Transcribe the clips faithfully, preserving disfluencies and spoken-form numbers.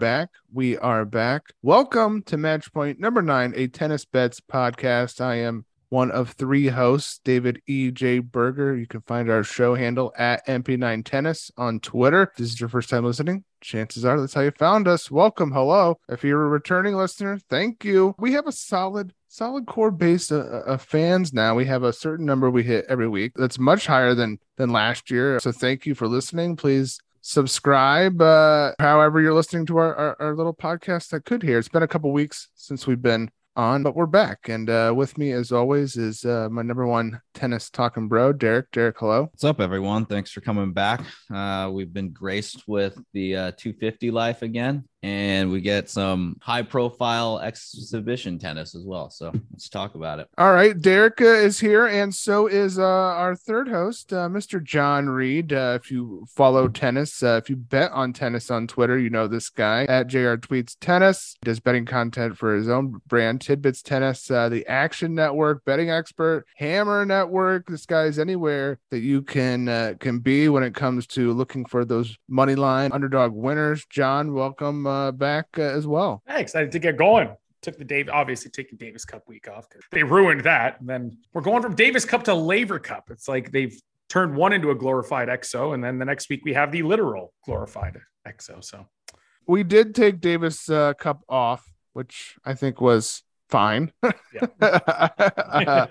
back. We are back. Welcome to Match Point number nine, a Tennis Bets podcast. I am one of three hosts, David E J Berger. You can find our show handle at M P nine Tennis on Twitter. If this is your first time listening, chances are that's how you found us. Welcome. Hello. If you're a returning listener, thank you. We have a solid solid core base of, of fans now. We have a certain number we hit every week. That's much higher than than last year. So thank you for listening. Please subscribe uh, however you're listening to our, our, our little podcast that could hear. It's been a couple weeks since we've been on, but we're back, and uh with me as always is uh my number one tennis talking bro, Derek. Derek, hello. What's up, everyone? Thanks for coming back. Uh we've been graced with the uh two fifty life again, and we get some high profile exhibition tennis as well, so let's talk about it. All right, Derek uh, is here, and so is uh our third host, uh, Mister John Reed. Uh, if you follow tennis, uh, if you bet on tennis on Twitter, you know this guy at J R Tweets Tennis. He does betting content for his own brand, Tidbits Tennis, uh, the Action Network, Betting Expert, Hammer Network. This guy's anywhere that you can uh, can be when it comes to looking for those money line underdog winners. John, welcome uh, back uh, as well. Thanks. I had to get going. Took the Dave, obviously taking Davis Cup week off. They ruined that. And then we're going from Davis Cup to Laver Cup. It's like they've turned one into a glorified X O, and then the next week we have the literal glorified X O. So we did take Davis uh, Cup off, which I think was fine. Yeah. uh,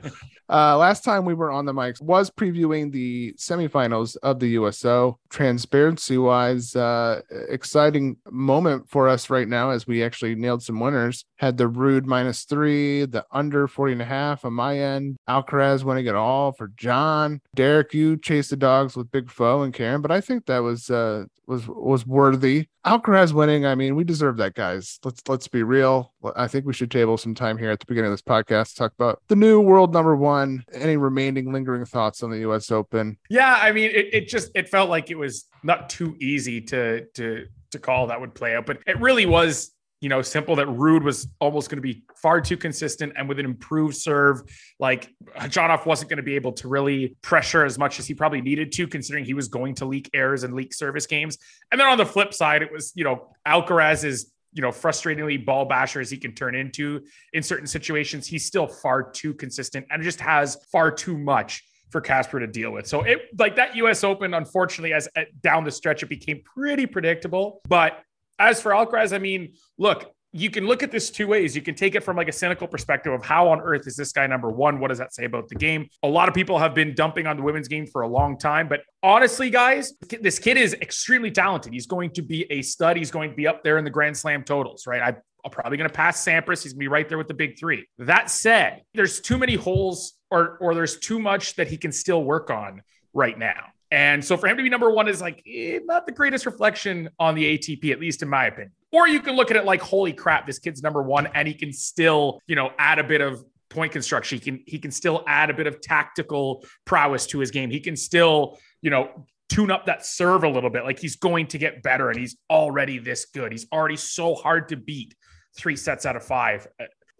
uh, last time we were on the mics was previewing the semifinals of the U S O. Transparency wise, uh, exciting moment for us right now as we actually nailed some winners. Had the Ruud minus three, the under forty and a half on my end. Alcaraz winning it all for John. Derek, you chased the dogs with Big Foe and Karen, but I think that was uh, was was worthy. Alcaraz winning, I mean, we deserve that, guys. Let's let's be real. I think we should table some time here at the beginning of this podcast to talk about the new world number one. Any remaining lingering thoughts on the U S Open? Yeah, I mean, it, it just it felt like it was not too easy to to to call that would play out, but it really was, you know, simple that Ruud was almost going to be far too consistent, and with an improved serve, like Khachanov wasn't going to be able to really pressure as much as he probably needed to, considering he was going to leak errors and leak service games. And then on the flip side, it was, you know, Alcaraz is, you know, frustratingly ball basher as he can turn into in certain situations. He's still far too consistent and just has far too much for Casper to deal with. So it, like, that U S Open, unfortunately, as uh, down the stretch, it became pretty predictable. But as for Alcaraz, I mean, look, you can look at this two ways. You can take it from like a cynical perspective of how on earth is this guy number one? What does that say about the game? A lot of people have been dumping on the women's game for a long time, but honestly, guys, this kid is extremely talented. He's going to be a stud. He's going to be up there in the Grand Slam totals, right? I, I'm probably going to pass Sampras. He's going to be right there with the big three. That said, there's too many holes or or there's too much that he can still work on right now. And so for him to be number one is like eh, not the greatest reflection on the A T P, at least in my opinion. Or you can look at it like, holy crap, this kid's number one, and he can still, you know, add a bit of point construction. He can, he can still add a bit of tactical prowess to his game. He can still, you know, tune up that serve a little bit. Like, he's going to get better, and he's already this good. He's already so hard to beat three sets out of five.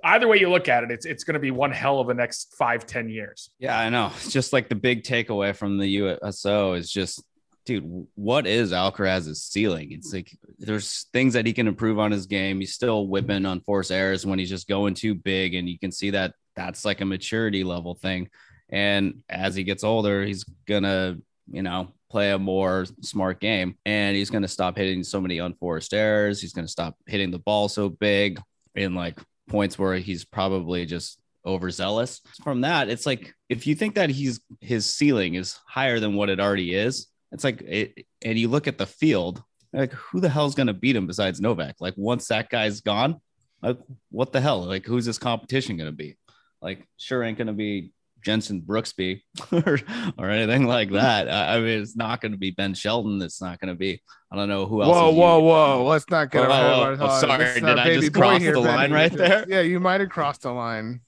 Either way you look at it, it's it's going to be one hell of the next five, ten years. Yeah, I know. It's just like the big takeaway from the U S O is just, dude, what is Alcaraz's ceiling? It's like there's things that he can improve on his game. He's still whipping on force errors when he's just going too big, and you can see that that's like a maturity level thing. And as he gets older, he's going to, you know, play a more smart game, and he's going to stop hitting so many unforced errors. He's going to stop hitting the ball so big in like points where he's probably just overzealous. From that, it's like, if you think that he's his ceiling is higher than what it already is, it's like it, and you look at the field, like, who the hell's going to beat him besides Novak? Like, once that guy's gone, like, what the hell? Like, who's this competition going to be? Like, sure ain't going to be Jensen Brooksby or, or anything like that. I mean, it's not going to be Ben Shelton. It's not going to be, I don't know who else. Whoa, whoa, whoa. Let's not get around. Oh, oh, sorry. Did I just cross the line right there? Yeah, you might have crossed the line.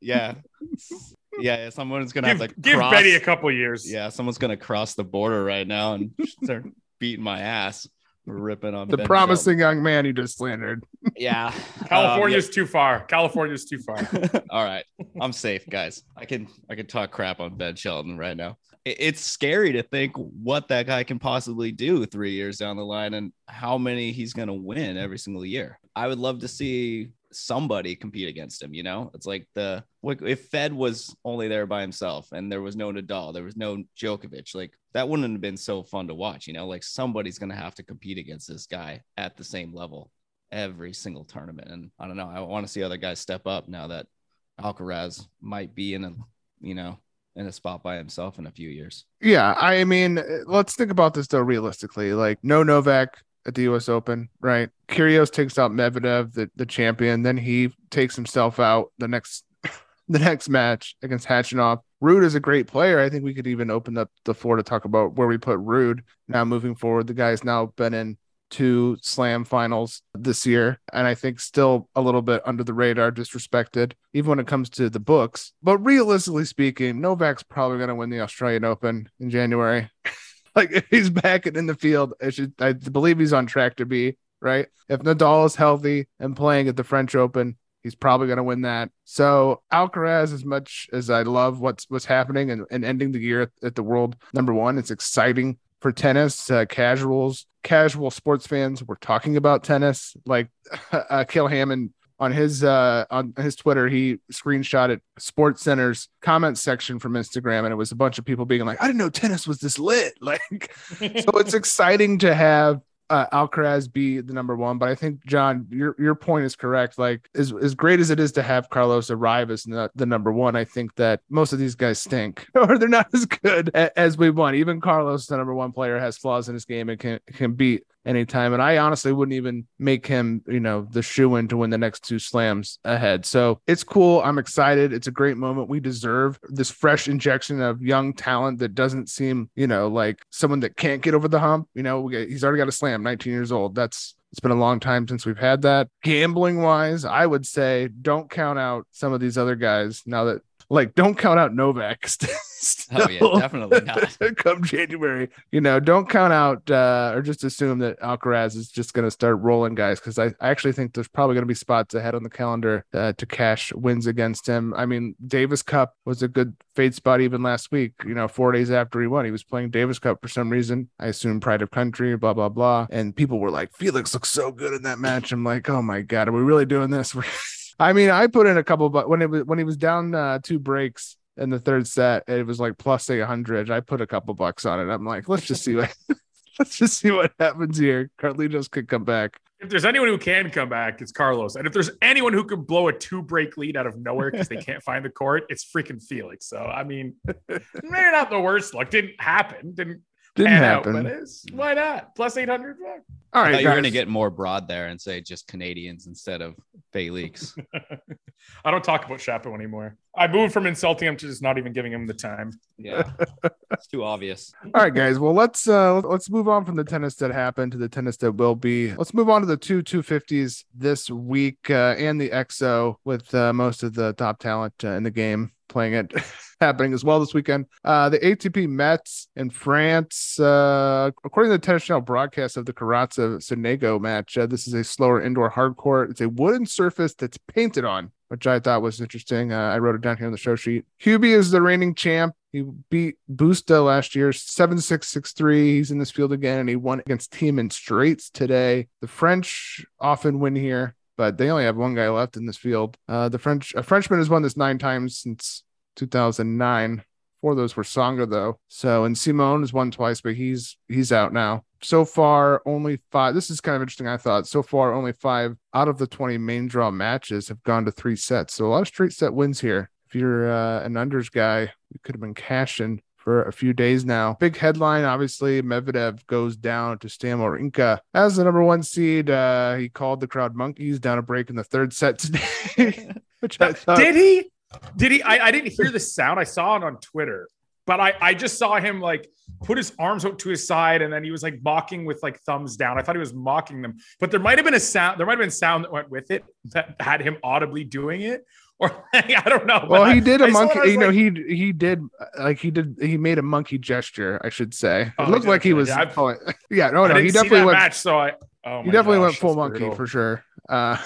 Yeah. Yeah, someone's going to have to give Betty a couple years. Yeah, someone's going to cross the border right now and start beating my ass. Ripping on the Ben promising Shelton. Young man you just slandered. Yeah. California's um, yeah. too far. California's too far. All right. I'm safe, guys. I can I can talk crap on Ben Shelton right now. it's scary to think what that guy can possibly do three years down the line and how many he's going to win every single year. I would love to see somebody compete against him. You know, it's like the, if Fed was only there by himself and there was no Nadal, there was no Djokovic, like that wouldn't have been so fun to watch, you know, like somebody's going to have to compete against this guy at the same level every single tournament. And I don't know, I want to see other guys step up now that Alcaraz might be in a, you know, in a spot by himself in a few years. Yeah. I mean, let's think about this though, realistically, like no Novak at the U S Open, right? Kyrgios takes out Medvedev, the, the champion. Then he takes himself out the next, the next match against Khachanov. Ruud is a great player. I think we could even open up the floor to talk about where we put Ruud now moving forward. The guy's now been in two slam finals this year, and I think still a little bit under the radar, disrespected, even when it comes to the books. But realistically speaking, Novak's probably going to win the Australian Open in January. Like if he's back and in the field, I should, I believe he's on track to be, right? If Nadal is healthy and playing at the French Open, he's probably going to win that. So Alcaraz, as much as I love what's what's happening and, and ending the year at the world number one, it's exciting for tennis, uh, casuals, casual sports fans. We're talking about tennis. Like uh, Cale Hammond on his uh, on his Twitter, he screenshotted Sports Center's comment section from Instagram, and it was a bunch of people being like, "I didn't know tennis was this lit." Like, so it's exciting to have uh, Alcaraz be the number one. But I think, John, your your point is correct. Like, as as great as it is to have Carlos arrive as the, the number one, I think that most of these guys stink or they're not as good a, as we want. Even Carlos, the number one player, has flaws in his game and can can beat anytime. And I honestly wouldn't even make him, you know, the shoo-in to win the next two slams ahead. So it's cool. I'm excited. It's a great moment. We deserve this fresh injection of young talent that doesn't seem, you know, like someone that can't get over the hump. You know, we get, he's already got a slam, nineteen years old. That's, it's been a long time since we've had that. Gambling wise, I would say don't count out some of these other guys now that, like, don't count out Novak. Still, oh yeah, definitely not. Come January, you know, don't count out uh, or just assume that Alcaraz is just going to start rolling guys, because I, I actually think there's probably going to be spots ahead on the calendar uh, to cash wins against him. I mean, Davis Cup was a good fade spot even last week. You know, four days after he won, he was playing Davis Cup for some reason. I assume pride of country, blah blah blah. And people were like, "Felix looks so good in that match." I'm like, "Oh my god, are we really doing this?" I mean, I put in a couple, but when it was, when he was down uh, two breaks in the third set, it was like plus a hundred. I put a couple bucks on it. I'm like, let's just see what, let's just see what happens here. Carlitos could come back. If there's anyone who can come back, it's Carlos. And if there's anyone who can blow a two break lead out of nowhere because they can't find the court, it's freaking Felix. So I mean, maybe not the worst luck. Didn't happen. Didn't. Didn't happen. Out, but it's, why not? Plus eight hundred. All right. You're going to get more broad there and say just Canadians instead of Felix. I don't talk about Chapo anymore. I moved from insulting him to just not even giving him the time. Yeah. It's too obvious. All right, guys. Well, let's uh, let's move on from the tennis that happened to the tennis that will be. Let's move on to the two two fifties this week uh, and the X O with uh, most of the top talent uh, in the game playing it, happening as well this weekend. Uh, the A T P Mets in France, uh, according to the Tennis Channel broadcast of the Karatsa-Sonego match, uh, this is a slower indoor hard court. It's a wooden surface that's painted on, which I thought was interesting. Uh, I wrote it down here on the show sheet. Hubie is the reigning champ. He beat Busta last year, seven six, six three. He's in this field again, and he won against Team in straights today. The French often win here, but they only have one guy left in this field. Uh, the French, a Frenchman has won this nine times since two thousand nine. Four of those were Songa, though. So, and Simone has won twice, but he's he's out now. So far, only five. This is kind of interesting, I thought. So far, only five out of the twenty main draw matches have gone to three sets. So a lot of straight set wins here. If you're uh, an unders guy, you could have been cashing for a few days now. Big headline, obviously, Medvedev goes down to Stan Wawrinka as the number one seed. Uh, he called the crowd monkeys down a break in the third set today. Which I thought... Did he? Did he? I, I didn't hear the sound. I saw it on Twitter, but I, I just saw him like put his arms out to his side, and then he was like mocking with like thumbs down. I thought he was mocking them, but there might have been a sound. There might have been sound that went with it that had him audibly doing it. Or like, I don't know. Well, he did I, a I monkey. You know, like, he he did like he did. He made a monkey gesture, I should say. It oh, looked like he was. Yeah, oh, yeah no, no. He definitely went. Match, so I. Oh my he definitely gosh, went full monkey brutal. For sure. Uh,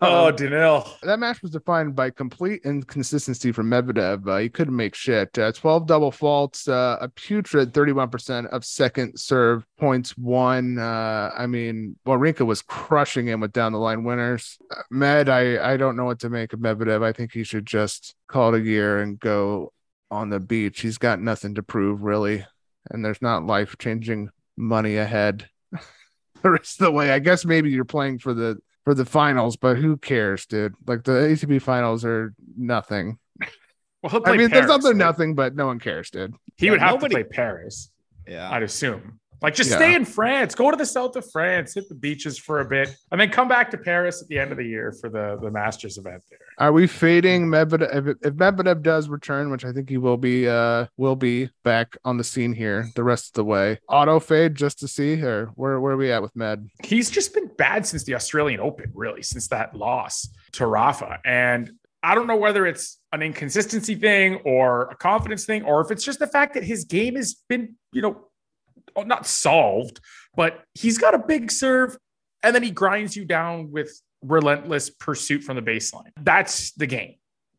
Oh, Daniel. That match was defined by complete inconsistency from Medvedev. Uh, he couldn't make shit. Uh, twelve double faults, uh, a putrid thirty-one percent of second serve points won. Uh, I mean, Wawrinka was crushing him with down-the-line winners. Uh, Med, I, I don't know what to make of Medvedev. I think he should just call it a year and go on the beach. He's got nothing to prove, really. And there's not life-changing money ahead the rest of the way. I guess maybe you're playing for the for the finals, but who cares, dude? Like, the A T P finals are nothing. Well, I mean, Paris, there's nothing, like, nothing, but no one cares, dude. He yeah, would have nobody... to play Paris. Yeah, I'd assume. Like, just yeah. stay in France, go to the south of France, hit the beaches for a bit, and then come back to Paris at the end of the year for the, the Masters event there. Are we fading Medvedev? If, if Medvedev does return, which I think he will be, uh, will be back on the scene here the rest of the way. Auto fade just to see, or where, where are we at with Med? He's just been bad since the Australian Open, really, since that loss to Rafa. And I don't know whether it's an inconsistency thing or a confidence thing, or if it's just the fact that his game has been, you know, not solved, but he's got a big serve and then he grinds you down with relentless pursuit from the baseline. That's the game.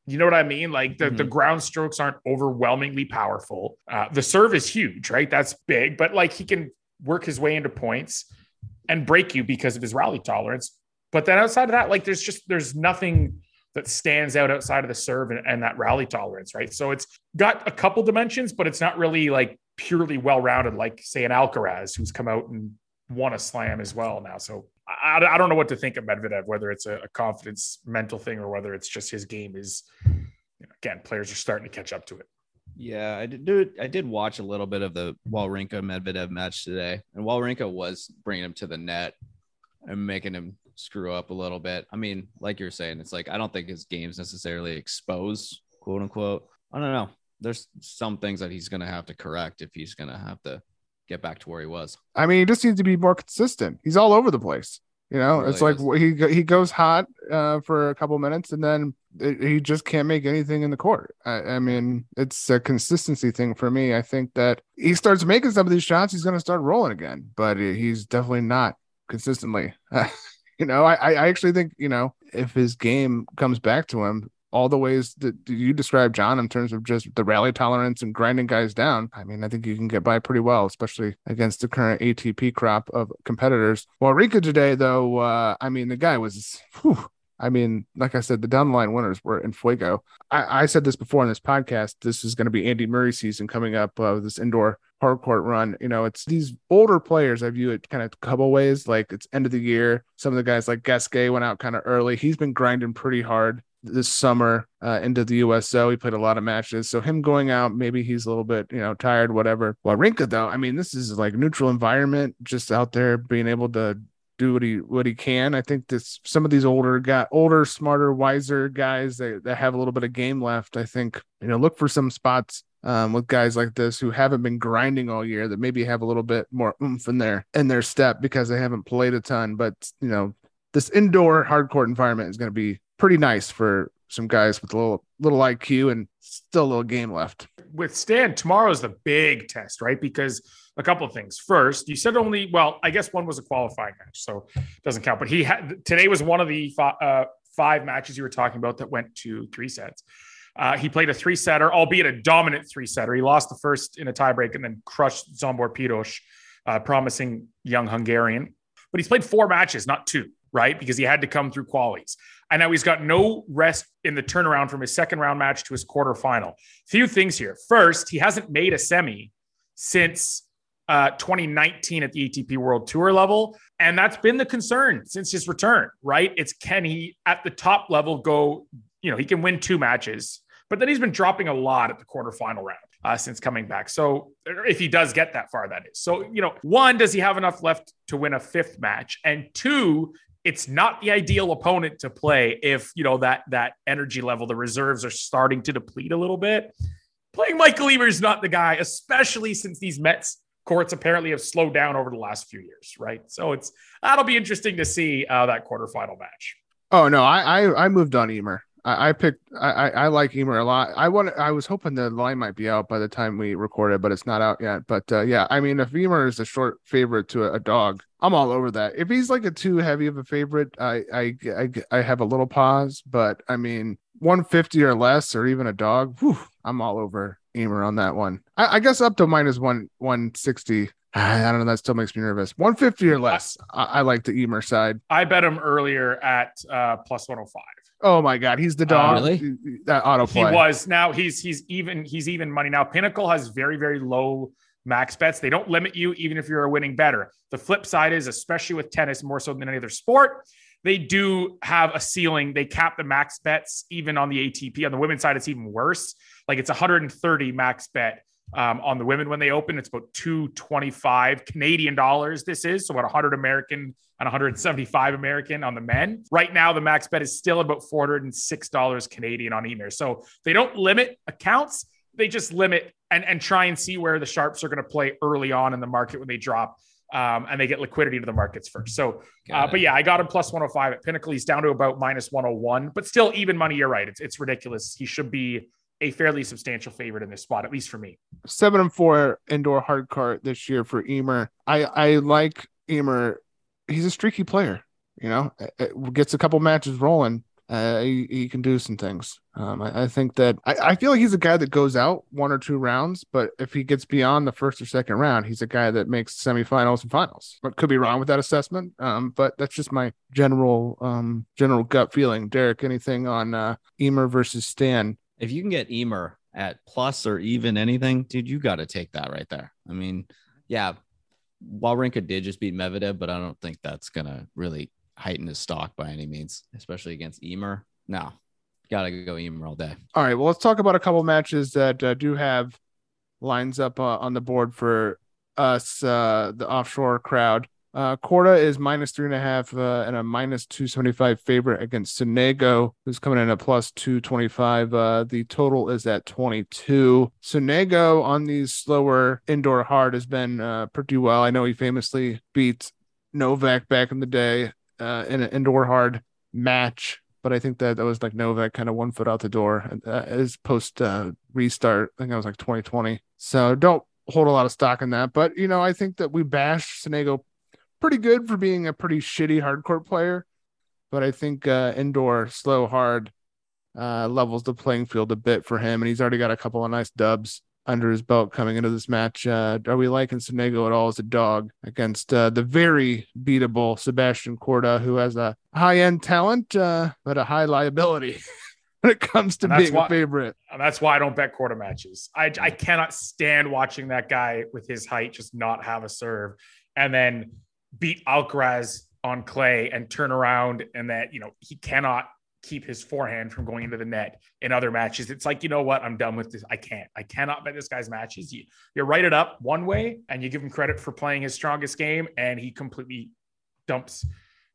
You know what I mean? Like, the, mm-hmm. the ground strokes aren't overwhelmingly powerful. Uh, the serve is huge, right? That's big, but like, he can work his way into points and break you because of his rally tolerance. But then outside of that, like, there's just, there's nothing that stands out outside of the serve and, and that rally tolerance, right? So it's got a couple dimensions, but it's not really like purely well-rounded, like, say, an Alcaraz, who's come out and won a slam as well now. So I, I don't know what to think of Medvedev, whether it's a, a confidence mental thing or whether it's just his game is, you know, again, players are starting to catch up to it. Yeah, I did do it. I did watch a little bit of the Wawrinka-Medvedev match today, and Wawrinka was bringing him to the net and making him screw up a little bit. I mean, like you're saying, it's like, I don't think his game's necessarily exposed, quote unquote. I don't know. There's some things that he's going to have to correct if he's going to have to get back to where he was. I mean, he just needs to be more consistent. He's all over the place. You know, really it's like is. he he goes hot uh, for a couple minutes and then it, he just can't make anything in the court. I, I mean, it's a consistency thing for me. I think that he starts making some of these shots, he's going to start rolling again, but he's definitely not consistently. You know, I, I actually think, you know, if his game comes back to him, all the ways that you described, John, in terms of just the rally tolerance and grinding guys down, I mean, I think you can get by pretty well, especially against the current A T P crop of competitors. Wawrinka today, though, uh, I mean, the guy was, whew, I mean, like I said, the down-the-line winners were in fuego. I, I said this before on this podcast. This is going to be Andy Murray's season coming up, uh, this indoor hardcourt run. You know, it's these older players. I view it kind of a couple ways. Like, it's end of the year. Some of the guys like Gasquet went out kind of early. He's been grinding pretty hard this summer uh, into the U S O. He played a lot of matches. So him going out, maybe he's a little bit, you know, tired, whatever. Wawrinka, though, I mean, this is like neutral environment, just out there being able to do what he what he can. I think this some of these older guy, older, smarter, wiser guys that, that have a little bit of game left, I think, you know, look for some spots um, with guys like this who haven't been grinding all year that maybe have a little bit more oomph in their, in their step because they haven't played a ton. But, you know, this indoor hardcourt environment is going to be pretty nice for some guys with a little little I Q and still a little game left. With Stan, tomorrow's the big test, right? Because a couple of things. First, you said only, well, I guess one was a qualifying match, so it doesn't count. But he had today was one of the five, uh, five matches you were talking about that went to three sets. Uh, he played a three-setter, albeit a dominant three-setter. He lost the first in a tiebreak and then crushed Zombor Piros, uh, promising young Hungarian. But he's played four matches, not two, right? Because he had to come through qualies. And now he's got no rest in the turnaround from his second round match to his quarterfinal. Few things here. First, he hasn't made a semi since uh, twenty nineteen at the A T P World Tour level. And that's been the concern since his return, right? It's, can he at the top level go, you know, he can win two matches, but then he's been dropping a lot at the quarterfinal round uh, since coming back. So if he does get that far, that is. So, you know, one, does he have enough left to win a fifth match? And two, it's not the ideal opponent to play if, you know, that that energy level, the reserves are starting to deplete a little bit. Playing Michael Ymer is not the guy, especially since these Mets courts apparently have slowed down over the last few years, right? So it's that'll be interesting to see uh, that quarterfinal match. Oh no, I I, I moved on Ymer. I, I picked I I like Ymer a lot. I want I was hoping the line might be out by the time we recorded, but it's not out yet. But uh, yeah, I mean, if Ymer is a short favorite to a, a dog, I'm all over that. If he's like a too heavy of a favorite, I I I, I have a little pause. But I mean, one fifty or less, or even a dog, whew, I'm all over Ymer on that one. I, I guess up to minus one one sixty. I don't know. That still makes me nervous. one fifty or less. I, I like the Ymer side. I bet him earlier at uh, plus one oh five. Oh my God, he's the dog. Uh, really? That auto play. He was. Now he's he's even he's even money. Now Pinnacle has very very low max bets. They don't limit you even if you're a winning better. The flip side is, especially with tennis more so than any other sport, they do have a ceiling. They cap the max bets even on the A T P. On the women's side, it's even worse. Like it's one hundred thirty max bet. Um, on the women, when they open, it's about two twenty-five Canadian dollars. This is so about one hundred American and one hundred seventy-five American on the men. Right now, the max bet is still about four hundred six dollars Canadian on Ymer. So they don't limit accounts; they just limit and and try and see where the sharps are going to play early on in the market when they drop, um, and they get liquidity to the markets first. So, uh, but yeah, I got him plus one oh five at Pinnacle. He's down to about minus one oh one, but still even money. You're right; it's it's ridiculous. He should be a fairly substantial favorite in this spot, at least for me. Seven and four indoor hard court this year for Ymer. I, I like Ymer. He's a streaky player, you know, it, it gets a couple matches rolling. Uh, he, he can do some things. Um, I, I think that I, I feel like he's a guy that goes out one or two rounds, but if he gets beyond the first or second round, he's a guy that makes semifinals and finals. But could be wrong with that assessment. Um, but that's just my general, um, general gut feeling. Derek, anything on uh, Ymer versus Stan? If you can get Ymer at plus or even anything, dude, you got to take that right there. I mean, yeah, Wawrinka did just beat Medvedev, but I don't think that's going to really heighten his stock by any means, especially against Ymer. No, got to go Ymer all day. All right, well, let's talk about a couple matches that uh, do have lines up uh, on the board for us, uh, the offshore crowd. Uh, Korda is minus three and a half uh, and a minus two seventy-five favorite against Sonego, who's coming in at plus two twenty-five. Uh, the total is at twenty-two. Sonego on these slower indoor hard has been uh, pretty well. I know he famously beat Novak back in the day uh, in an indoor hard match, but I think that that was like Novak kind of one foot out the door uh, as post uh, restart. I think that was like twenty twenty. So don't hold a lot of stock in that. But, you know, I think that we bash Sonego pretty good for being a pretty shitty hardcourt player, but I think uh, indoor slow hard uh, levels the playing field a bit for him, and he's already got a couple of nice dubs under his belt coming into this match. Uh, are we liking Sonego at all as a dog against uh, the very beatable Sebastian Korda, who has a high-end talent uh, but a high liability when it comes to being why, a favorite? And that's why I don't bet Korda matches. I, I cannot stand watching that guy with his height just not have a serve, and then beat Alcaraz on clay and turn around, and that, you know, he cannot keep his forehand from going into the net in other matches. It's like, you know what? I'm done with this. I can't. I cannot bet this guy's matches. You, you write it up one way and you give him credit for playing his strongest game, and he completely dumps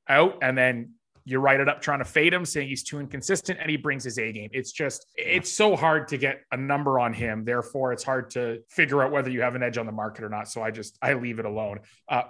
out, and then you write it up trying to fade him, saying he's too inconsistent, and he brings his A game. It's just, it's so hard to get a number on him. Therefore, it's hard to figure out whether you have an edge on the market or not. So I just, I leave it alone. Uh,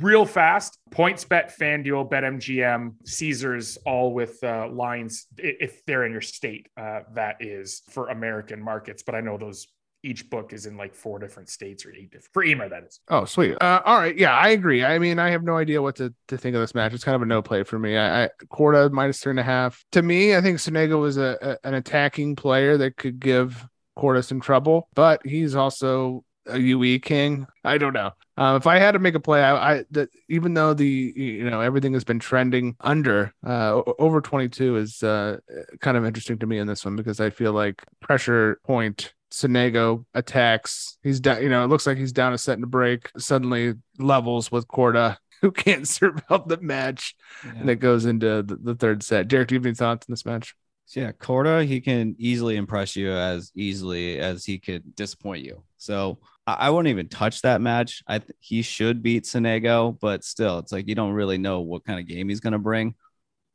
real fast, PointsBet, FanDuel, BetMGM, Caesars, all with uh, lines, if they're in your state, uh, that is, for American markets. But I know those, each book is in like four different states or eight different, for Ymer, that is. Oh, sweet. Uh, all right. Yeah, I agree. I mean, I have no idea what to, to think of this match. It's kind of a no play for me. I, I Korda minus three and a half. To me, I think Sonego was a, a, an attacking player that could give Korda some trouble, but he's also a U E king. I don't know. Uh, if I had to make a play, I, I the, even though the, you know, everything has been trending under, uh, over twenty-two is uh, kind of interesting to me in this one, because I feel like pressure point Sonego attacks. He's down, you know, it looks like he's down a set and a break, suddenly levels with Korda, who can't serve out the match. Yeah. And it goes into the, the third set. Derek, do you have any thoughts on this match? Yeah, Korda, he can easily impress you as easily as he could disappoint you. So I, I won't even touch that match. I th- He should beat Sonego, but still, it's like you don't really know what kind of game he's going to bring.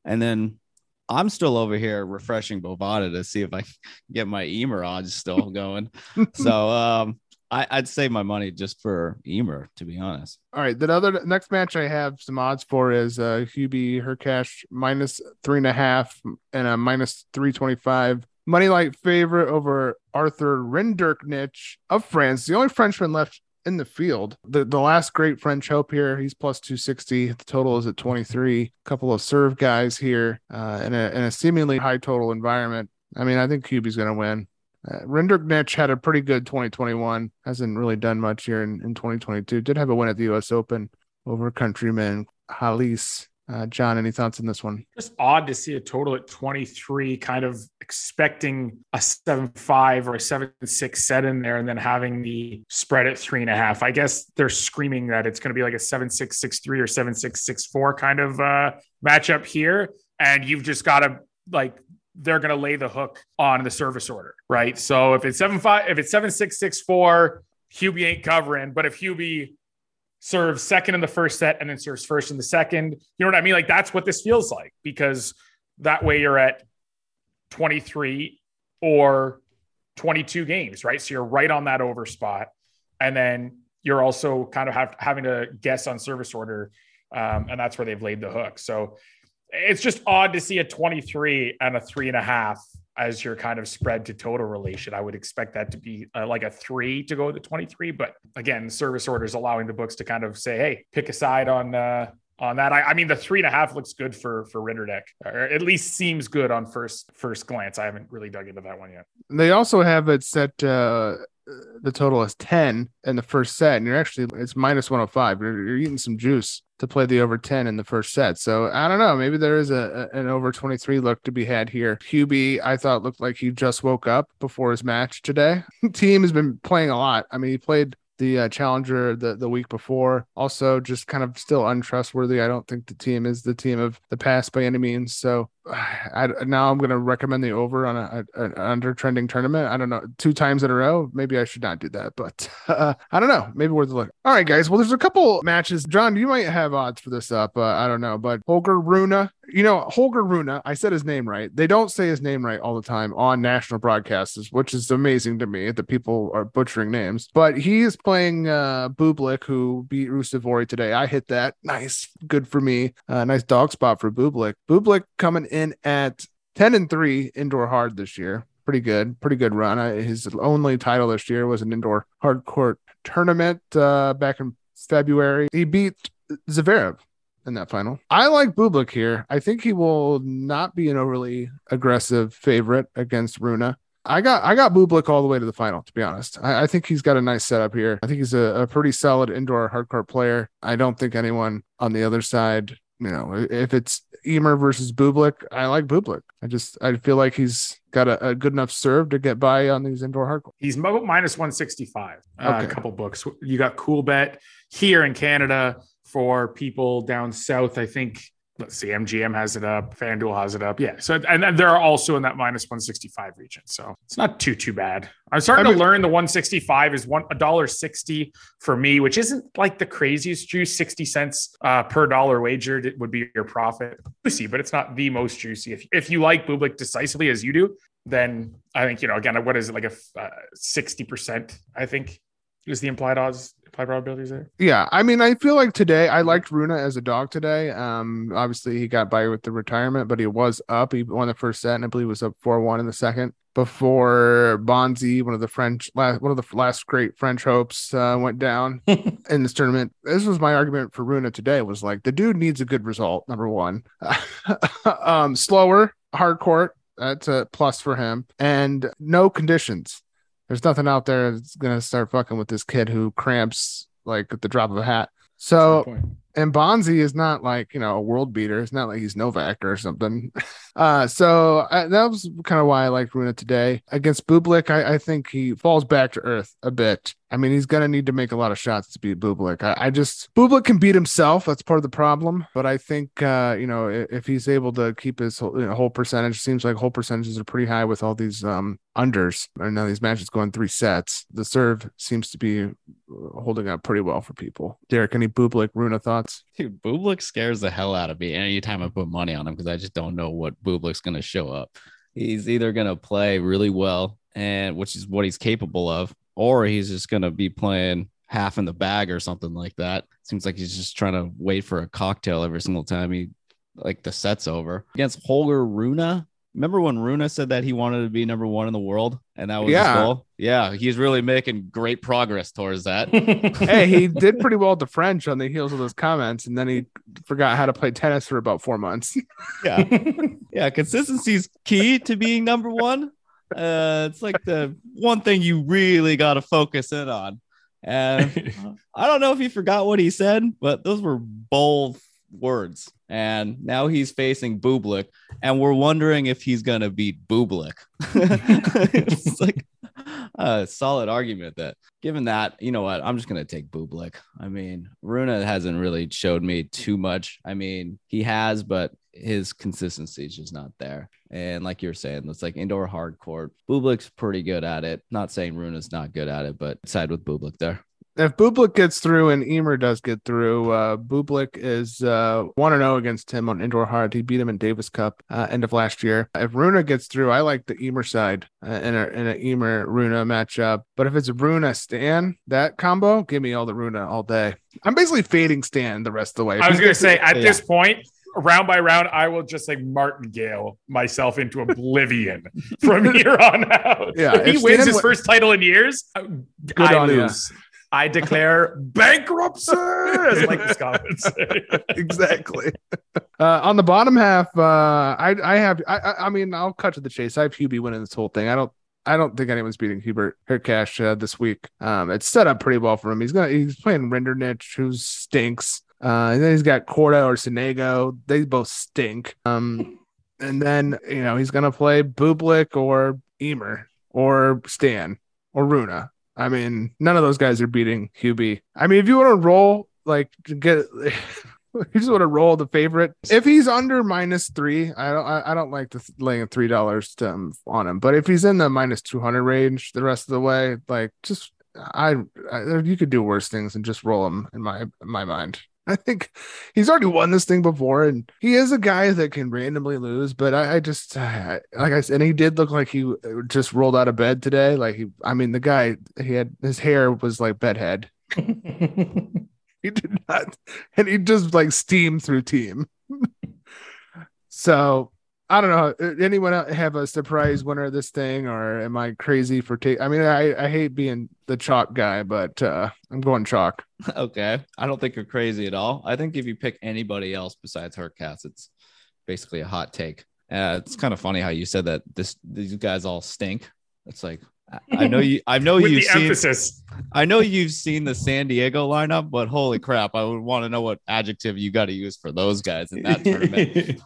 And then I'm still over here refreshing Bovada to see if I can get my Ymer odds still going. so um, I, I'd save my money just for Ymer, to be honest. All right. The other next match I have some odds for is uh, Hubie Hurkacz minus three and a half and a minus three twenty-five. Moneyline favorite over Arthur Rinderknech of France, the only Frenchman left in the field. The the last great French hope here, he's plus two sixty. The total is at twenty-three. A couple of serve guys here uh, in, a, in a seemingly high total environment. I mean, I think Hubie's going to win. Uh, Rinderknech had a pretty good twenty twenty-one. Hasn't really done much here in, in twenty twenty-two. Did have a win at the U S Open over countryman Halis. Uh, John, any thoughts on this one? Just odd to see a total at twenty-three, kind of expecting a seven five or a seven six set in there and then having the spread at three and a half. I guess they're screaming that it's going to be like a seven six six three or seven six six four kind of uh, matchup here. And you've just got to, like, they're going to lay the hook on the service order, right? So if it's seven five, if it's seven six six four, Hubie ain't covering. But if Hubie serves second in the first set and then serves first in the second, you know what I mean? Like, that's what this feels like, because that way you're at twenty-three or twenty-two games, right? So you're right on that over spot. And then you're also kind of have, having to guess on service order. Um, and that's where they've laid the hook. So it's just odd to see a twenty-three and a three and a half as your kind of spread to total relation. I would expect that to be uh, like a three to go to twenty-three. But again, service orders allowing the books to kind of say, hey, pick a side on uh, on that. I, I mean, the three and a half looks good for for Rinderknech, or at least seems good on first first glance. I haven't really dug into that one yet. They also have it set, uh, the total is ten in the first set, and you're actually, it's minus one oh five. You're, you're eating some juice to play the over ten in the first set. So I don't know, maybe there is a, a an over twenty-three look to be had here. Hubie, I thought, looked like he just woke up before his match today. Team has been playing a lot. I mean, he played the uh, challenger the, the week before. Also just kind of still untrustworthy. I don't think the team is the team of the past by any means. So I, now I'm going to recommend the over on a, a, an under trending tournament. I don't know, two times in a row. Maybe I should not do that, but uh, I don't know. Maybe worth a look. All right, guys. Well, there's a couple matches. John, you might have odds for this up. Uh, I don't know, but Holger Rune, you know, Holger Rune, I said his name right. They don't say his name right all the time on national broadcasts, which is amazing to me that people are butchering names, but he is playing uh, Bublik, who beat Rusevori today. I hit that. Nice. Good for me. Uh, nice dog spot for Bublik. Bublik coming in at ten and three indoor hard this year. Pretty good. Pretty good run. I, his only title this year was an indoor hard court tournament uh, back in February. He beat Zverev in that final. I like Bublik here. I think he will not be an overly aggressive favorite against Rune. I got I got Bublik all the way to the final, to be honest. I, I think he's got a nice setup here. I think he's a, a pretty solid indoor hardcourt player. I don't think anyone on the other side, you know, if it's Ymer versus Bublik, I like Bublik. I just I feel like he's got a, a good enough serve to get by on these indoor hardcourt. He's minus one sixty-five. Okay. Uh, a couple books. You got Cool Bet here in Canada for people down south, I think. Let's see, M G M has it up, FanDuel has it up. Yeah. So, and then they're also in that minus one sixty-five region. So it's not too, too bad. I'm starting I mean, to learn the one sixty-five is one one dollar sixty for me, which isn't like the craziest juice. sixty cents uh, per dollar wagered would be your profit. Juicy, but it's not the most juicy. If, if you like Bublik decisively as you do, then I think, you know, again, what is it, like a uh, sixty percent, I think, is the implied odds. Probabilities there. Yeah, I mean, I feel like today I liked Rune as a dog today. Um, obviously he got by with the retirement, but he was up. He won the first set, and I believe was up four one in the second. Before Bonzi, one of the French, last, one of the last great French hopes, uh, went down in this tournament. This was my argument for Rune today. Was like, the dude needs a good result. Number one, um, slower hard court. That's a plus for him, and no conditions. There's nothing out there that's going to start fucking with this kid who cramps like at the drop of a hat. So, and Bonzi is not like, you know, a world beater. It's not like he's Novak or something. Uh, so I, that was kind of why I liked Rune today. Against Bublik, I, I think he falls back to earth a bit. I mean, he's going to need to make a lot of shots to beat Bublik. I, I just, Bublik can beat himself. That's part of the problem. But I think, uh, you know, if, if he's able to keep his whole, you know, whole percentage, seems like whole percentages are pretty high with all these um, unders. And now these matches go in three sets. The serve seems to be holding up pretty well for people. Derek, any Bublik, Rune thoughts? Dude, Bublik scares the hell out of me anytime I put money on him, because I just don't know what Bublik's going to show up. He's either going to play really well, and which is what he's capable of, or he's just going to be playing half in the bag or something like that. Seems like he's just trying to wait for a cocktail every single time he, like, the set's over. Against Holger Rune, Remember when Rune said that he wanted to be number one in the world, and that was yeah. his goal? Yeah, he's really making great progress towards that. Hey, he did pretty well at the French on the heels of those comments, and then he forgot how to play tennis for about four months. Yeah, yeah, consistency is key to being number one. Uh, it's like the one thing you really got to focus in on. And I don't know if he forgot what he said, but those were bold words. And now he's facing Bublik, and we're wondering if he's going to beat Bublik. It's like a solid argument that, given that, you know what, I'm just going to take Bublik. I mean, Rune hasn't really showed me too much. I mean, he has, but his consistency is just not there. And like you're saying, it's like indoor hard court. Bublik's pretty good at it. Not saying Rune is not good at it, but side with Bublik there. If Bublik gets through and Ymer does get through, uh, Bublik is uh, one and oh against him on indoor hard. He beat him in Davis Cup uh, end of last year. If Rune gets through, I like the Ymer side uh, in a in a Ymer-Rune matchup. But if it's Rune-Stan, that combo, give me all the Rune all day. I'm basically fading Stan the rest of the way. I was going to say, at yeah. this point, round by round, I will just like martingale myself into oblivion from here on out. Yeah, if he if wins Stan his w- first title in years, good I on lose. You. I declare bankruptcy, as like the Scots say. Exactly. Uh, on the bottom half, uh, I, I have. I, I mean, I'll cut to the chase. I have Hubie winning this whole thing. I don't. I don't think anyone's beating Hubert Hurkacz uh, this week. Um, it's set up pretty well for him. He's gonna. He's playing Rinderknech, who stinks. Uh, and then he's got Korda or Sonego. They both stink. Um, and then you know he's gonna play Bublik or Ymer or Stan or Rune. I mean, none of those guys are beating Hubie. I mean, if you want to roll, like, get, you just want to roll the favorite. If he's under minus three, I don't, I, I don't like the th- laying three dollars um, on him. But if he's in the minus two hundred range the rest of the way, like, just I, I, you could do worse things and just roll him in my in my mind. I think he's already won this thing before, and he is a guy that can randomly lose. But I, I just, I, like I said, and he did look like he just rolled out of bed today. Like he, I mean, the guy, he had his hair was like bedhead. He did not, and he just like steamed through team. So I don't know. Anyone have a surprise winner of this thing, or am I crazy for take? I mean, I, I hate being the chalk guy, but uh, I'm going chalk. Okay, I don't think you're crazy at all. I think if you pick anybody else besides Hurkacz, it's basically a hot take. Uh, it's kind of funny how you said that this these guys all stink. It's like I, I know you. I know you've seen. Emphasis. I know you've seen the San Diego lineup, but holy crap! I would want to know what adjective you got to use for those guys in that tournament.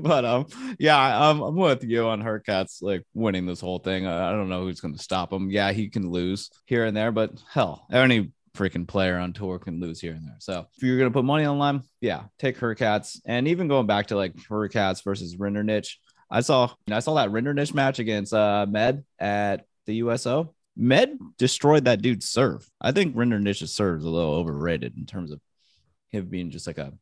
But um, yeah, I'm, I'm with you on Hurkacz like winning this whole thing. I, I don't know who's going to stop him. Yeah, he can lose here and there, but hell, any freaking player on tour can lose here and there. So if you're going to put money on line, yeah, take Hurkacz. And even going back to like Hurkacz versus Rinderknech. I saw I saw that Rinderknech match against uh, Med at the U S O. Med destroyed that dude's serve. I think Rinderknech's serve is a little overrated in terms of him being just like a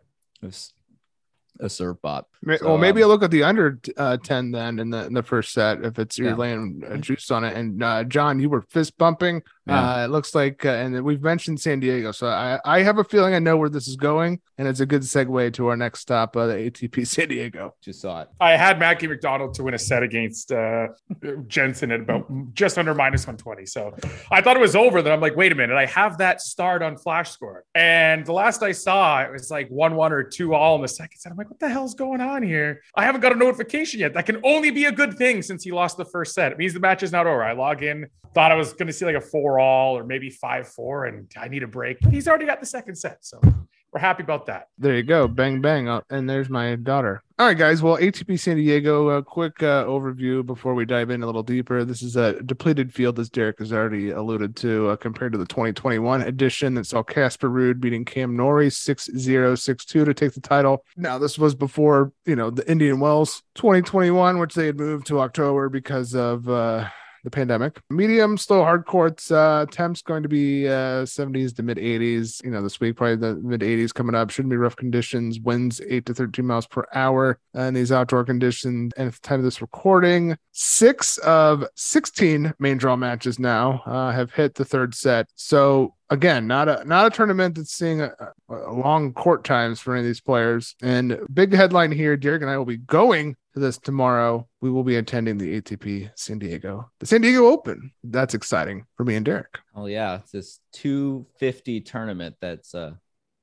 a serve bot. Well, so, maybe um, I look at the under uh, ten then in the in the first set if it's you're yeah. laying uh, juice on it. And uh, John, you were fist bumping. Yeah. Uh, it looks like, uh, and we've mentioned San Diego, so I, I have a feeling I know where this is going, and it's a good segue to our next stop, uh, the A T P San Diego. Just saw it. I had Mackie McDonald to win a set against uh, Jensen at about just under minus one twenty, so I thought it was over. Then I'm like, wait a minute, I have that starred on Flash Score, and the last I saw it was like one one or two all in the second set. I'm like, what the hell's going on here? I haven't got a notification yet. That can only be a good thing since he lost the first set. It means the match is not over. I log in, thought I was going to see like a four all or maybe five four, and I need a break, but he's already got the second set, so we're happy about that. There you go, bang bang. Oh, and there's my daughter. All right, guys, well, A T P San Diego, a quick uh, overview before we dive in a little deeper. This is a depleted field, as Derek has already alluded to, uh, compared to the twenty twenty-one edition that saw Casper Ruud beating Cam Norrie six oh, six two to take the title. Now, this was before, you know, the Indian Wells twenty twenty-one, which they had moved to October because of uh the pandemic. Medium, slow, hard courts. Uh, temps going to be uh, seventies to mid eighties. You know, this week, probably the mid eighties coming up. Shouldn't be rough conditions. Winds eight to thirteen miles per hour in these outdoor conditions. And at the time of this recording, six of sixteen main draw matches now uh, have hit the third set. So, again, not a not a tournament that's seeing a, a long court times for any of these players. And big headline here, Derek and I will be going to this tomorrow. We will be attending the A T P San Diego, the San Diego Open. That's exciting for me and Derek. Oh yeah, it's this two fifty tournament that's uh,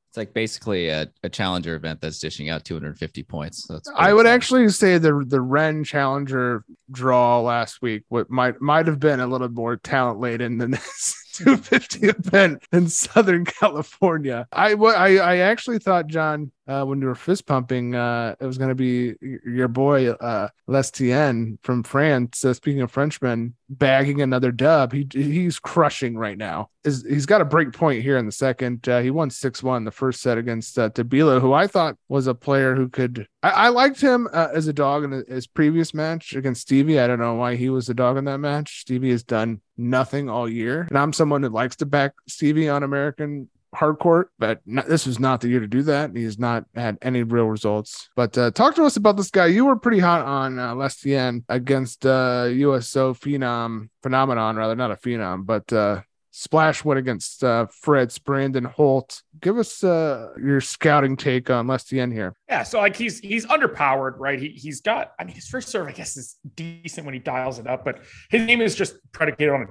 it's like basically a, a challenger event that's dishing out two hundred fifty points. So that's I would exciting. actually say the the Ren Challenger draw last week what might might have been a little more talent laden than this two fifty event in Southern California. I I, I actually thought, John, uh, when you were fist pumping, uh, it was going to be your boy uh, Lestienne from France. Uh, speaking of Frenchmen, bagging another dub. He he's crushing right now. Is he's got a break point here in the second. Uh, he won six one the first set against uh, Tabilo, who I thought was a player who could. I, I liked him uh, as a dog in his previous match against Stevie. I don't know why he was the dog in that match. Stevie has done nothing all year, and I'm someone who likes to back Stevie on American hardcourt, but not, this was not the year to do that. He has not had any real results. But uh, talk to us about this guy. You were pretty hot on uh, Lestienne against uh, U S O phenom phenomenon, rather not a phenom, but uh, splash win against uh, Fritz Brandon Holt. Give us uh, your scouting take on Lestienne here. Yeah, so like he's he's underpowered, right? He he's got. I mean, his first serve, I guess, is decent when he dials it up, but his game is just predicated on a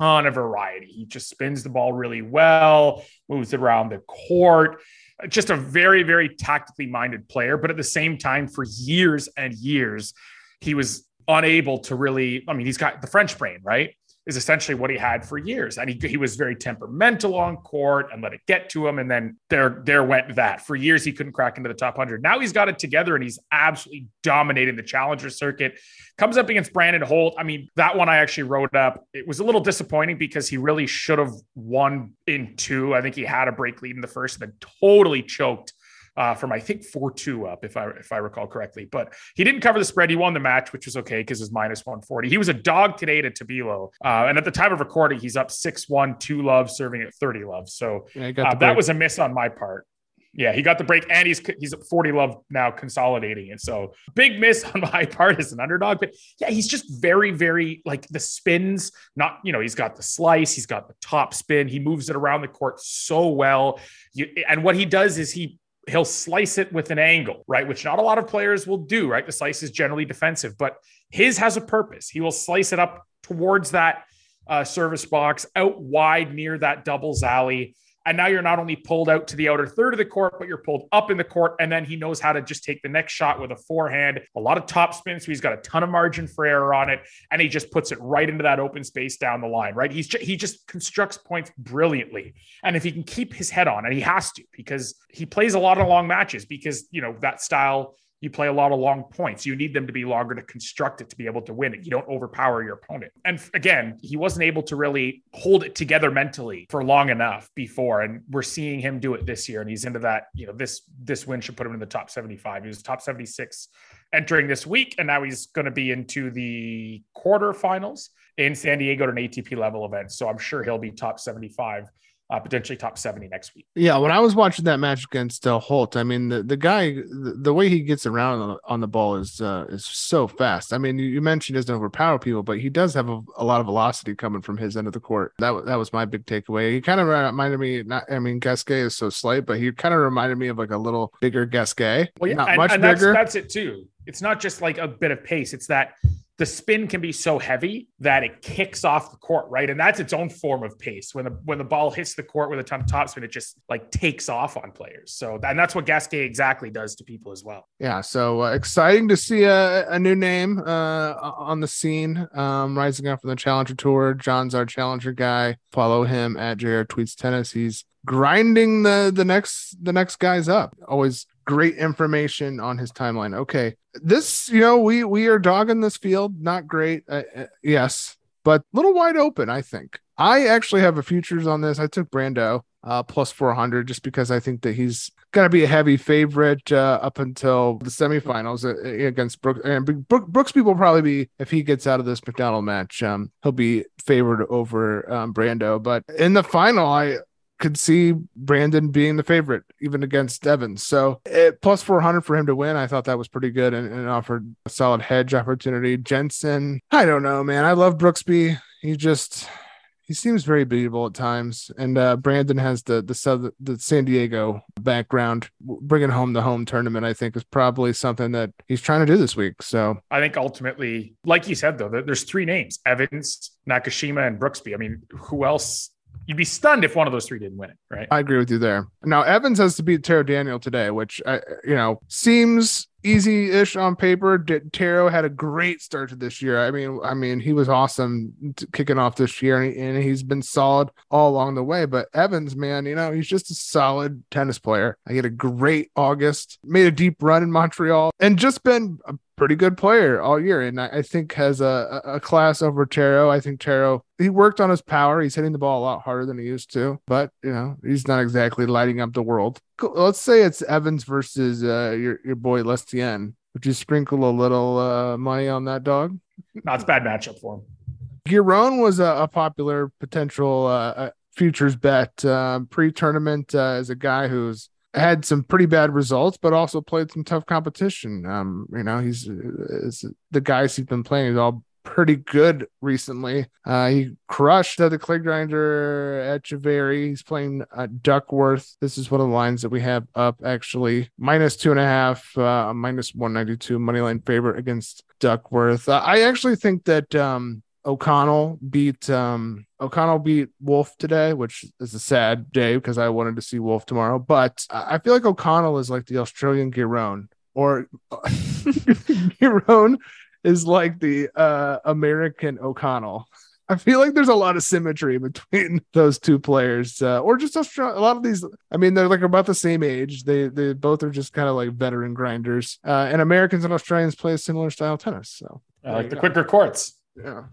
ton of variety. He just spins the ball really well, moves around the court, just a very, very tactically minded player. But at the same time, for years and years, he was unable to really, I mean, he's got the French brain, right? Is essentially what he had for years. And he, he was very temperamental on court and let it get to him. And then there, there went that. For years, he couldn't crack into the top one hundred. Now he's got it together and he's absolutely dominating the challenger circuit. Comes up against Brandon Holt. I mean, that one I actually wrote up. It was a little disappointing because he really should have won in two. I think he had a break lead in the first and then totally choked Uh, from, I think, four two up, if I if I recall correctly. But he didn't cover the spread. He won the match, which was okay because it was minus one forty. He was a dog today to Tabilo. Uh, and at the time of recording, he's up six one, two love, serving at thirty love. So yeah, uh, that was a miss on my part. Yeah, he got the break, and he's he's at forty love now consolidating. And so big miss on my part as an underdog. But yeah, he's just very, very, like the spins, not, you know, he's got the slice, he's got the top spin. He moves it around the court so well. You, and what he does is he, he'll slice it with an angle, right? Which not a lot of players will do, right? The slice is generally defensive, but his has a purpose. He will slice it up towards that uh, service box, out wide near that doubles alley. And now you're not only pulled out to the outer third of the court, but you're pulled up in the court. And then he knows how to just take the next shot with a forehand, a lot of top spin. So he's got a ton of margin for error on it. And he just puts it right into that open space down the line, right? He's just, he just constructs points brilliantly. And if he can keep his head on, and he has to, because he plays a lot of long matches because, you know, that style, you play a lot of long points. You need them to be longer to construct it, to be able to win it. You don't overpower your opponent. And again, he wasn't able to really hold it together mentally for long enough before. And we're seeing him do it this year. And he's into that, you know, this, this win should put him in the top seventy-five. He was top seventy-six entering this week. And now he's going to be into the quarterfinals in San Diego at an A T P level event. So I'm sure he'll be top seventy-five. Uh, potentially top seventy next week. Yeah, when I was watching that match against uh, Holt, I mean, the, the guy, the, the way he gets around on the, on the ball is uh, is so fast. I mean, you, you mentioned he doesn't overpower people, but he does have a, a lot of velocity coming from his end of the court. That, that was my big takeaway. He kind of reminded me, not, I mean, Gasquet is so slight, but he kind of reminded me of like a little bigger Gasquet. Well, yeah, not and, much and bigger. That's, that's it too. It's not just like a bit of pace. It's that the spin can be so heavy that it kicks off the court, right? And that's its own form of pace. When the when the ball hits the court with a ton of topspin, it just like takes off on players. So, and that's what Gasquet exactly does to people as well. Yeah, so uh, exciting to see a, a new name uh, on the scene, um, rising up from the Challenger Tour. John's our Challenger guy. Follow him at J R Tweets Tennis. He's grinding the the next the next guys up. Always great information on his timeline. Okay. This, you know, we, we are dogging this field. Not great. Uh, uh, yes, but a little wide open, I think. I actually have a futures on this. I took Brando uh, plus four hundred just because I think that he's going to be a heavy favorite uh, up until the semifinals uh, against Brooks. And Brooks, Brooksby will probably be, if he gets out of this McDonald match, um, he'll be favored over um, Brando. But in the final, I could see Brandon being the favorite even against Evans. So it, plus four hundred for him to win. I thought that was pretty good and, and offered a solid hedge opportunity. Jensen, I don't know, man. I love Brooksby. He just, he seems very beatable at times. And uh, Brandon has the the, Southern, the San Diego background. Bringing home the home tournament, I think, is probably something that he's trying to do this week. So I think ultimately, like you said, though, there's three names: Evans, Nakashima, and Brooksby. I mean, who else? You'd be stunned if one of those three didn't win it, right? I agree with you there. Now, Evans has to beat Taro Daniel today, which, I, you know, seems easy-ish on paper. D- Taro had a great start to this year. I mean, I mean, he was awesome t- kicking off this year, and, he, and he's been solid all along the way. But Evans, man, you know, he's just a solid tennis player. He had a great August, made a deep run in Montreal, and just been a pretty good player all year. And I, I think has a, a class over Taro. I think Taro, he worked on his power. He's hitting the ball a lot harder than he used to, but, you know, he's not exactly lighting up the world. Let's say it's Evans versus uh, your your boy Lestienne. Would you sprinkle a little uh, money on that dog? No, it's a bad matchup for him. Giron was a, a popular potential uh, futures bet uh, pre-tournament uh, as a guy who's had some pretty bad results, but also played some tough competition. Um, you know, he's, he's the guys he's been playing is all pretty good recently. Uh, he crushed uh, the clay grinder at Echeverry. He's playing uh, Duckworth. This is one of the lines that we have up, actually. Minus two and a half, uh, minus one ninety-two moneyline favorite against Duckworth. Uh, I actually think that um, O'Connell beat um, O'Connell beat Wolf today, which is a sad day because I wanted to see Wolf tomorrow. But I feel like O'Connell is like the Australian Giron, or Giron is like the uh, American O'Connell. I feel like there's a lot of symmetry between those two players, uh, or just Austra- a lot of these. I mean, they're like about the same age. They they both are just kind of like veteran grinders. Uh, and Americans and Australians play a similar style tennis. So uh, like the go. quicker courts. Yeah.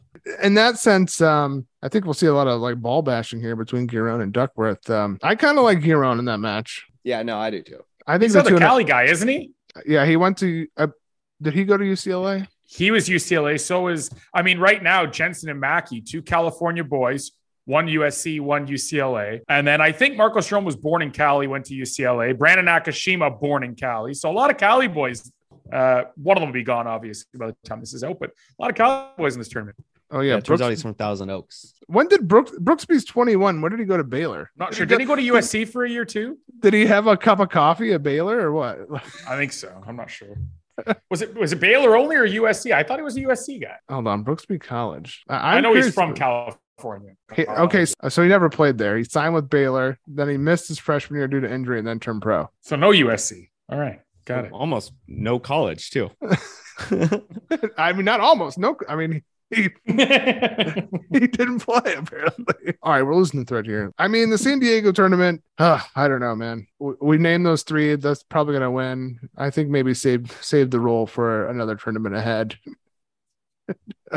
In that sense, um, I think we'll see a lot of like ball bashing here between Giron and Duckworth. Um, I kind of like Giron in that match. Yeah, no, I do too. I think he's the Cali guy, isn't he? Yeah, he went to. Uh, did he go to U C L A? He was U C L A. So is, I mean, right now, Jensen and Mackey, two California boys, one U S C, one U C L A. And then I think Marco Strom was born in Cali, went to U C L A. Brandon Nakashima, born in Cali. So a lot of Cali boys, uh, one of them will be gone, obviously, by the time this is out, but a lot of Cali boys in this tournament. Oh, yeah. yeah turns Brooks- out he's from Thousand Oaks. When did Brooks, Brooksby's twenty-one? When did he go to Baylor? Not sure. Did he go to U S C for a year too? Did he have a cup of coffee at Baylor or what? I think so. I'm not sure. was it was it Baylor only or U S C? I thought he was a U S C guy. Hold on, Brooksby College. I, I know he's from California. He, okay, so he never played there. He signed with Baylor, then he missed his freshman year due to injury, and then turned pro. So no U S C. All right, got it. Almost no college too. I mean, not almost no. I mean. He, he didn't play, apparently. All right, we're losing the thread here. I mean, the San Diego tournament, uh, I don't know, man. We, we named those three. That's probably going to win. I think maybe save, save the roll for another tournament ahead.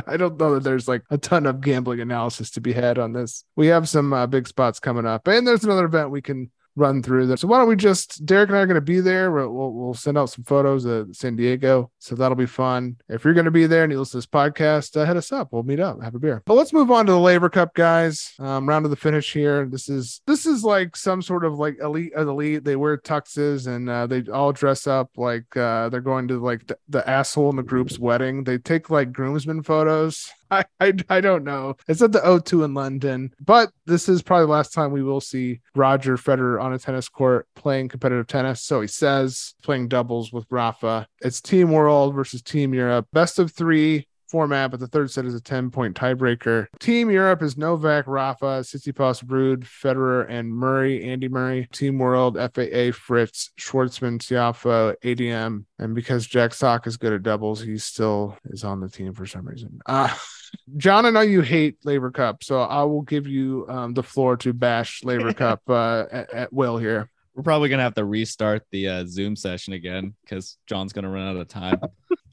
I don't know that there's like a ton of gambling analysis to be had on this. We have some uh, big spots coming up, and there's another event we can run through that. So why don't we just, Derek and I are going to be there. We'll, we'll, we'll send out some photos of San Diego. So that'll be fun. If you're going to be there and you listen to this podcast, uh, hit us up. We'll meet up, have a beer. But let's move on to the Laver Cup, guys. Um, round of the finish here. This is, this is like some sort of like elite of the elite. They wear tuxes and uh, they all dress up like uh, they're going to like the, the asshole in the group's wedding. They take like groomsmen photos. I, I, I don't know. It's at the O two in London, but this is probably the last time we will see Roger Federer on a tennis court playing competitive tennis. So he says, playing doubles with Rafa. It's Team World versus Team Europe. Best of three format, but the third set is a ten-point tiebreaker. Team Europe is Novak, Rafa, Tsitsipas, Ruud, Federer, and Murray, Andy Murray. Team World, F A A, Fritz, Schwartzman, Tiafoe, A D M. And because Jack Sock is good at doubles, he still is on the team for some reason. Uh, John, I know you hate Laver Cup, so I will give you um, the floor to bash Laver Cup uh, at, at will here. We're probably going to have to restart the uh, Zoom session again because John's going to run out of time.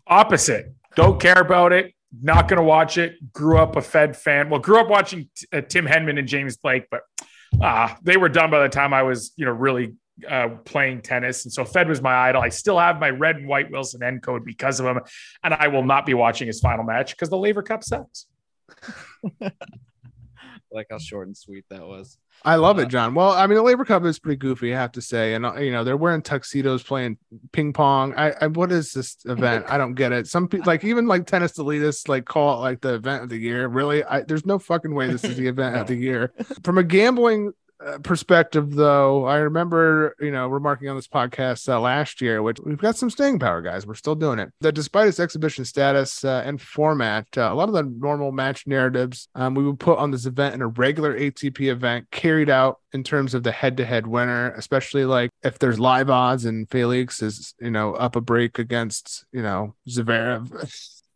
Opposite. Don't care about it. Not going to watch it. Grew up a Fed fan. Well, grew up watching t- uh, Tim Henman and James Blake, but uh, they were done by the time I was, you know, really uh, playing tennis. And so Fed was my idol. I still have my red and white Wilson end code because of him. And I will not be watching his final match because the Laver Cup sucks. like how short and sweet that was. I love uh, it, John. Well, I mean, the Laver Cup is pretty goofy, I have to say. And, you know, they're wearing tuxedos playing ping pong. I, I what is this event? I don't get it. Some people, like, even like tennis elitists, like call it like the event of the year. Really? I, there's no fucking way this is the event no. of the year. From a gambling Uh, perspective, though, I remember, you know, remarking on this podcast uh, last year, which we've got some staying power, guys. We're still doing it. That despite its exhibition status uh, and format, uh, a lot of the normal match narratives um, we would put on this event in a regular A T P event carried out in terms of the head-to-head winner, especially like if there's live odds and Felix is, you know, up a break against, you know, Zverev.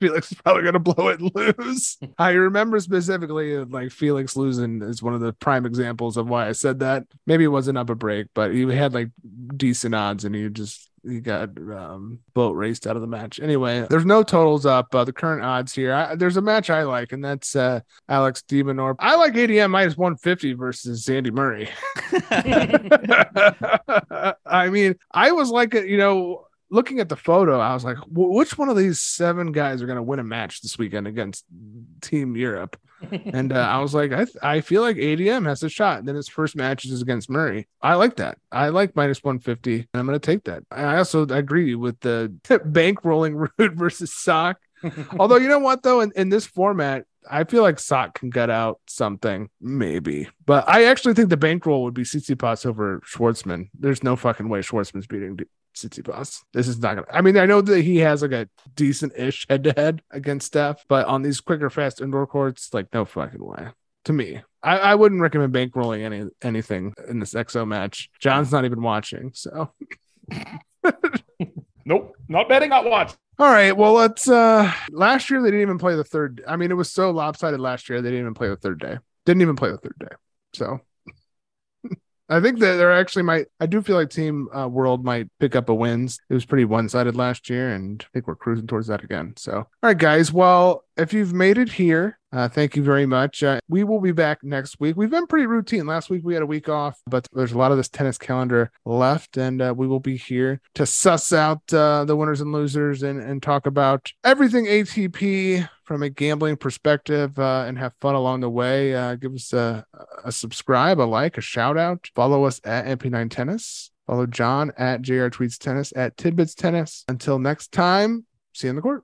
Felix is probably going to blow it and lose. I remember specifically like Felix losing is one of the prime examples of why I said that. Maybe it wasn't up a break, but he had like decent odds and he just he got um, boat raced out of the match. Anyway, there's no totals up. Uh, the current odds here. I, there's a match I like, and that's uh, Alex De Minaur. I like A D M minus one fifty versus Andy Murray. I mean, I was like, you know, looking at the photo, I was like, which one of these seven guys are going to win a match this weekend against Team Europe? And uh, I was like, I, th- I feel like A D M has a shot. And then his first match is against Murray. I like that. I like minus one fifty, and I'm going to take that. And I also agree with the bank rolling Ruud versus Sock. Although, you know what, though, in, in this format, I feel like Sock can gut out something, maybe. But I actually think the bankroll would be Tsitsipas over Schwartzman. There's no fucking way Schwartzman's beating Tsitsipas. This is not going to... I mean, I know that he has like a decent-ish head-to-head against Steph, but on these quicker, fast indoor courts, like, no fucking way. To me, I, I wouldn't recommend bankrolling any, anything in this X O match. John's not even watching, so... Nope, not betting, not watching. All right, well, let's uh last year they didn't even play the third. I mean, it was so lopsided last year they didn't even play the third day. Didn't even play the third day. So I think that they're actually might I do feel like Team uh, World might pick up a wins. It was pretty one-sided last year, and I think we're cruising towards that again. So all right, guys. Well, if you've made it here, uh, thank you very much. Uh, we will be back next week. We've been pretty routine. Last week we had a week off, but there's a lot of this tennis calendar left, and uh, we will be here to suss out uh, the winners and losers and, and talk about everything A T P from a gambling perspective uh, and have fun along the way. Uh, give us a, a subscribe, a like, a shout out. Follow us at M P nine Tennis. Follow John at J R Tweets Tennis, at Tidbits Tennis. Until next time, see you in the court.